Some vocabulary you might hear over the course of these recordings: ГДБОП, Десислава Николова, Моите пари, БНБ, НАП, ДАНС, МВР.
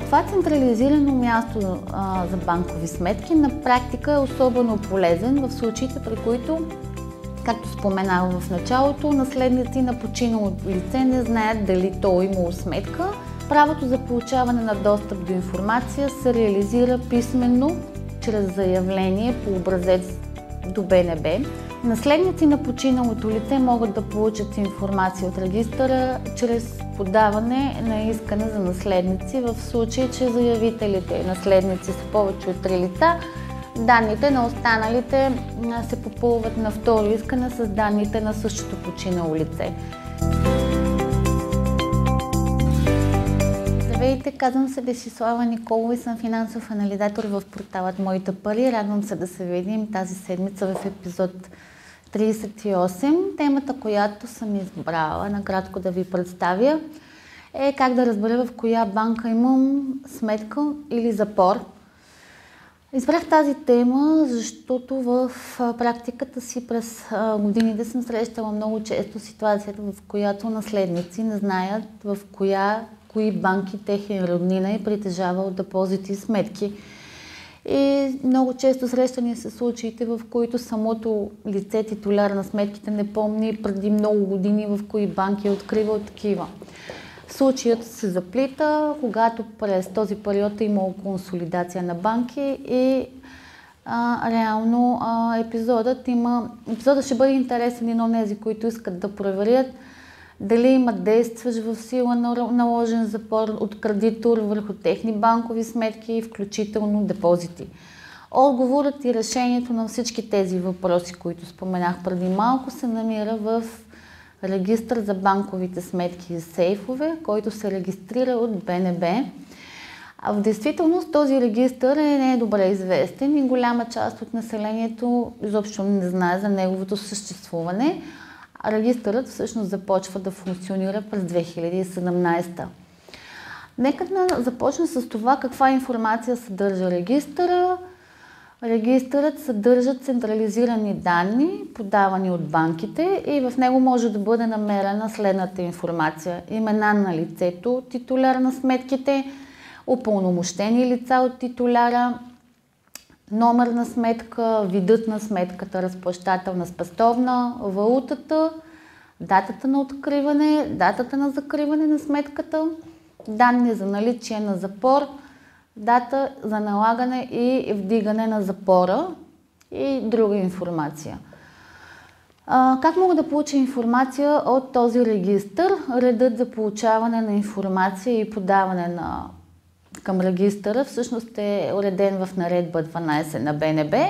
Това централизирано място за банкови сметки на практика е особено полезен в случаите, при които, както споменавам в началото, наследници на починало лице не знаят дали то е имало сметка. Правото за получаване на достъп до информация се реализира писменно чрез заявление по образец до БНБ. Наследници на починалото лице могат да получат информация от регистъра чрез подаване на искане за наследници в случай, че заявителите наследници са повече от 3 лица. Данните на останалите се попълват на второ искане с данните на същото починало лице. Здравейте, казвам се Десислава Николова и съм финансов анализатор в порталът Моите пари. Радвам се да се видим тази седмица в епизод 38. Темата, която съм избрала, накратко да ви представя, е как да разбера в коя банка имам сметка или запор. Избрах тази тема, защото в практиката си през годините съм срещала много често ситуацията, в която наследници не знаят в кои банки техен роднина е притежавал депозити и сметки. И много често срещани са случаите, в които самото лице, титуляр на сметките, не помни преди много години в кои банки е откривал такива. Случаят се заплита, когато през този период е имало консолидация на банки и реално епизодът ще бъде интересен и на онези, които искат да проверят дали има действащ в сила наложен запор от кредитор върху техни банкови сметки, включително депозити. Отговорът и решението на всички тези въпроси, които споменах преди малко, се намира в регистър за банковите сметки и сейфове, който се регистрира от БНБ. А в действителност този регистър не е добре известен и голяма част от населението изобщо не знае за неговото съществуване. Регистърът всъщност започва да функционира през 2017. Нека да започна с това каква информация съдържа регистъра. Регистърът съдържа централизирани данни, подавани от банките, и в него може да бъде намерена следната информация: имена на лицето, титуляр на сметките, упълномощени лица от титуляра, номер на сметка, видът на сметката, разплащателна, спестовна, валутата, датата на откриване, датата на закриване на сметката, данни за наличие на запор, дата за налагане и вдигане на запора и друга информация. Как мога да получа информация от този регистър? Редът за получаване на информация и подаване към регистъра всъщност е уреден в наредба 12 на БНБ.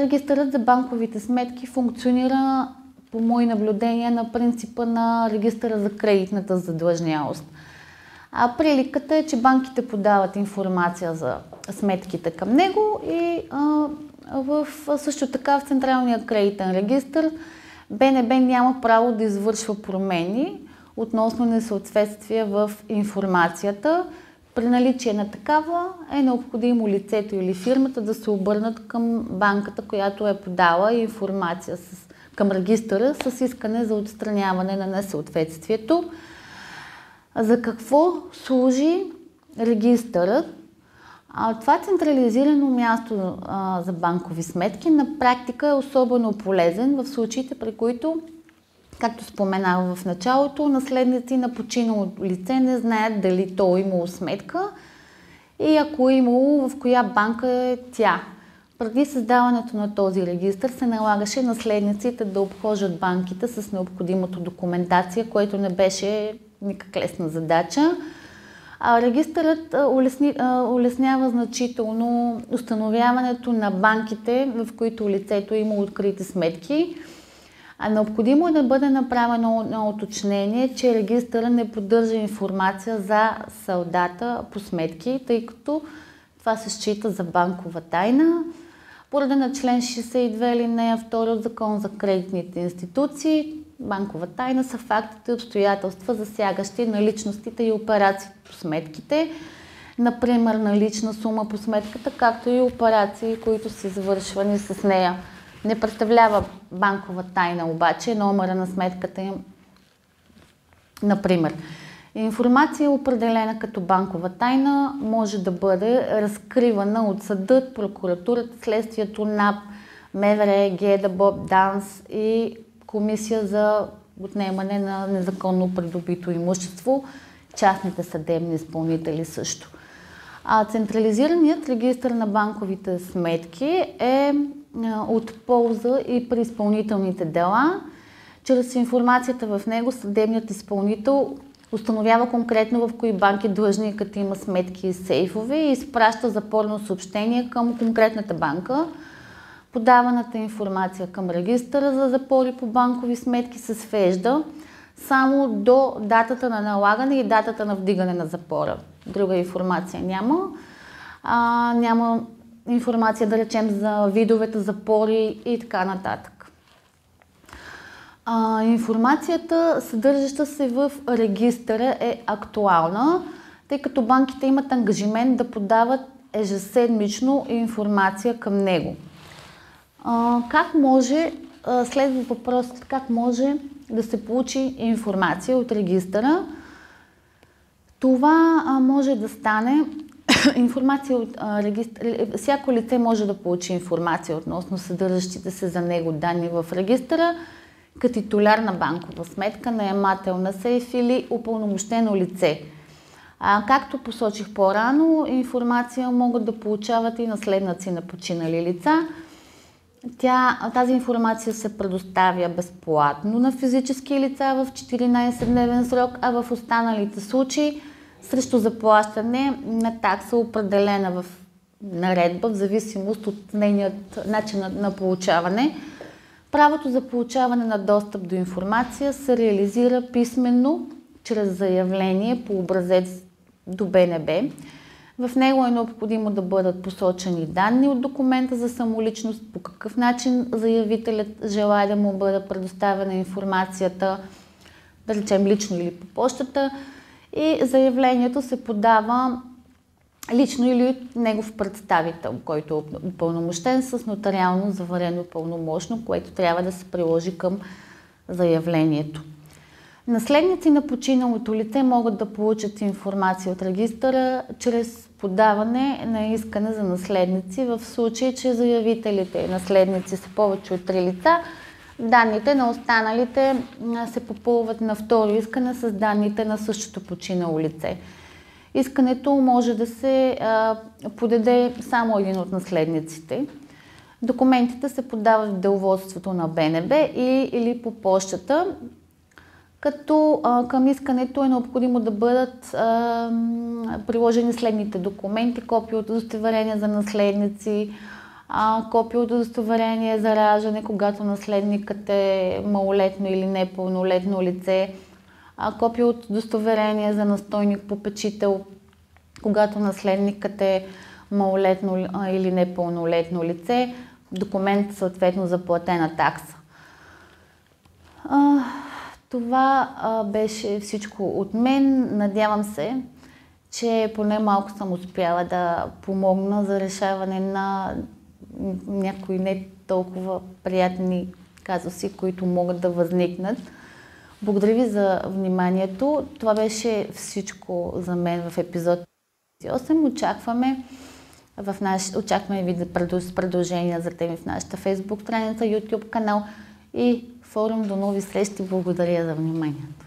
Регистърът за банковите сметки функционира, по мои наблюдения, на принципа на регистъра за кредитната задлъжнялост. Приликата е, че банките подават информация за сметките към него и също така в Централния кредитен регистър БНБ няма право да извършва промени относно несъответствия в информацията. При наличие на такава е необходимо лицето или фирмата да се обърнат към банката, която е подала информация към регистъра с искане за отстраняване на несъответствието. За какво служи регистърът? Това централизирано място за банкови сметки на практика е особено полезен в случаите, при които, както споменах в началото, наследници на починало лице не знаят дали то е имало сметка и ако е имало, в коя банка е тя. Преди създаването на този регистър се налагаше наследниците да обхождат банките с необходимата документация, което не беше никак лесна задача. Регистърът улеснява значително установяването на банките, в които лицето има открити сметки. Необходимо е да бъде направено едно уточнение, че регистърът не поддържа информация за салдата по сметки, тъй като това се счита за банкова тайна. Поради на член 62 алинея 2 от Закон за кредитните институции, банкова тайна са фактите и обстоятелства, засягащи наличностите и операциите по сметките, например налична сума по сметката, както и операции, които са извършвани с нея. Не представлява банкова тайна обаче номера на сметката им, например. Информация, определена като банкова тайна, може да бъде разкривана от съдът, прокуратурата, следствието, НАП, МВР, ГДБОП, ДАНС и Комисия за отнемане на незаконно придобито имущество, частните съдебни изпълнители също. А централизираният регистър на банковите сметки е от полза и при изпълнителните дела. Чрез информацията в него съдебният изпълнител установява конкретно в кои банки длъжникът има сметки и сейфове и изпраща запорно съобщение към конкретната банка. Подаваната информация към регистъра за запори по банкови сметки се свежда само до датата на налагане и датата на вдигане на запора. Друга информация няма. Няма информация, да речем, за видовете запори и така нататък. Информацията, съдържаща се в регистъра, е актуална, тъй като банките имат ангажимент да подават ежеседмично информация към него. Следва въпрос, как може да се получи информация от регистъра? Това може да стане, информация от регистъра, всяко лице може да получи информация относно съдържащите се за него данни в регистъра, като титуляр на банкова сметка, наемател на сейф или упълномощено лице. Както посочих по-рано, информация могат да получават и наследници на починали лица. Тази информация се предоставя безплатно на физически лица в 14-дневен срок, а в останалите случаи срещу заплащане на такса, определена в наредба, в зависимост от нейният начин на получаване. Правото за получаване на достъп до информация се реализира писменно чрез заявление по образец до БНБ. В него е необходимо да бъдат посочени данни от документа за самоличност, по какъв начин заявителят желае да му бъде предоставена информацията, да речем лично или по пощата, и заявлението се подава лично или от негов представител, който е упълномощен с нотариално заверено пълномощно, което трябва да се приложи към заявлението. Наследници на починалото лице могат да получат информация от регистъра чрез подаване на искане за наследници в случай, че заявителите и наследници са повече от 3 лица. Данните на останалите се попълват на второ искане с данните на същото починало лице. Искането може да се подаде само един от наследниците. Документите се подават в деловодството на БНБ или по пощата, като към искането е необходимо да бъдат приложени следните документи: копия от удостоверение за наследници, копия от удостоверение за раждане, когато наследникът е малолетно или непълнолетно лице, копия от удостоверение за настойник-попечител, когато наследникът е малолетно или непълнолетно лице, документ съответно за платена такса. Това беше всичко от мен. Надявам се, че поне малко съм успяла да помогна за решаване на някои не толкова приятни казуси, които могат да възникнат. Благодаря ви за вниманието. Това беше всичко за мен в епизод 8. Очакваме ви да предложения за теми в нашата Facebook страница, YouTube канал и форум. До нови срещи. Благодаря за вниманието.